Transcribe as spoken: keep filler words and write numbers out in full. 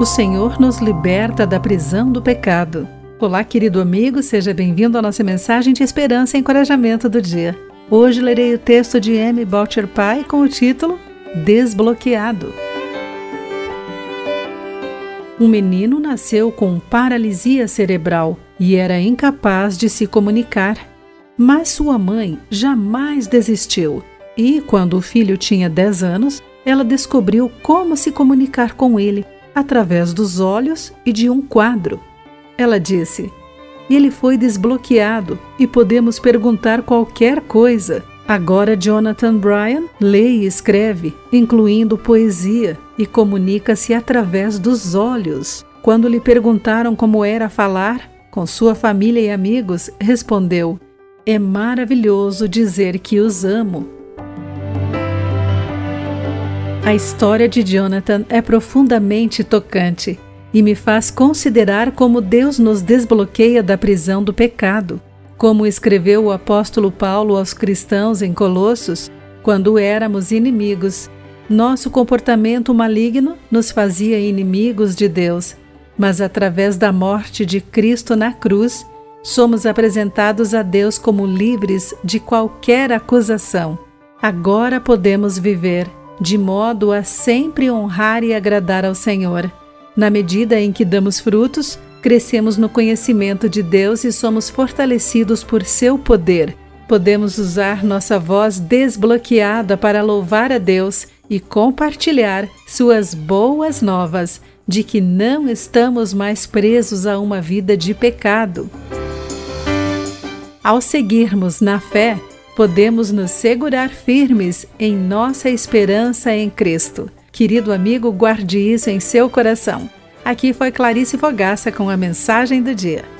O Senhor nos liberta da prisão do pecado. Olá, querido amigo, seja bem-vindo à nossa mensagem de esperança e encorajamento do dia. Hoje lerei o texto de M. Boucher Pye com o título Desbloqueado. Um menino nasceu com paralisia cerebral e era incapaz de se comunicar. Mas sua mãe jamais desistiu e, quando o filho tinha dez anos, ela descobriu como se comunicar com ele através dos olhos e de um quadro. Ela disse, ele foi desbloqueado e podemos perguntar qualquer coisa. Agora Jonathan Bryan lê e escreve, incluindo poesia, e comunica-se através dos olhos. Quando lhe perguntaram como era falar, com sua família e amigos, respondeu, é maravilhoso dizer que os amo. A história de Jonathan é profundamente tocante e me faz considerar como Deus nos desbloqueia da prisão do pecado. Como escreveu o apóstolo Paulo aos cristãos em Colossos, quando éramos inimigos, nosso comportamento maligno nos fazia inimigos de Deus, mas através da morte de Cristo na cruz, somos apresentados a Deus como livres de qualquer acusação. Agora podemos viver de modo a sempre honrar e agradar ao Senhor. Na medida em que damos frutos, crescemos no conhecimento de Deus e somos fortalecidos por seu poder. Podemos usar nossa voz desbloqueada para louvar a Deus e compartilhar suas boas novas de que não estamos mais presos a uma vida de pecado. Ao seguirmos na fé, podemos nos segurar firmes em nossa esperança em Cristo. Querido amigo, guarde isso em seu coração. Aqui foi Clarice Fogaça com a mensagem do dia.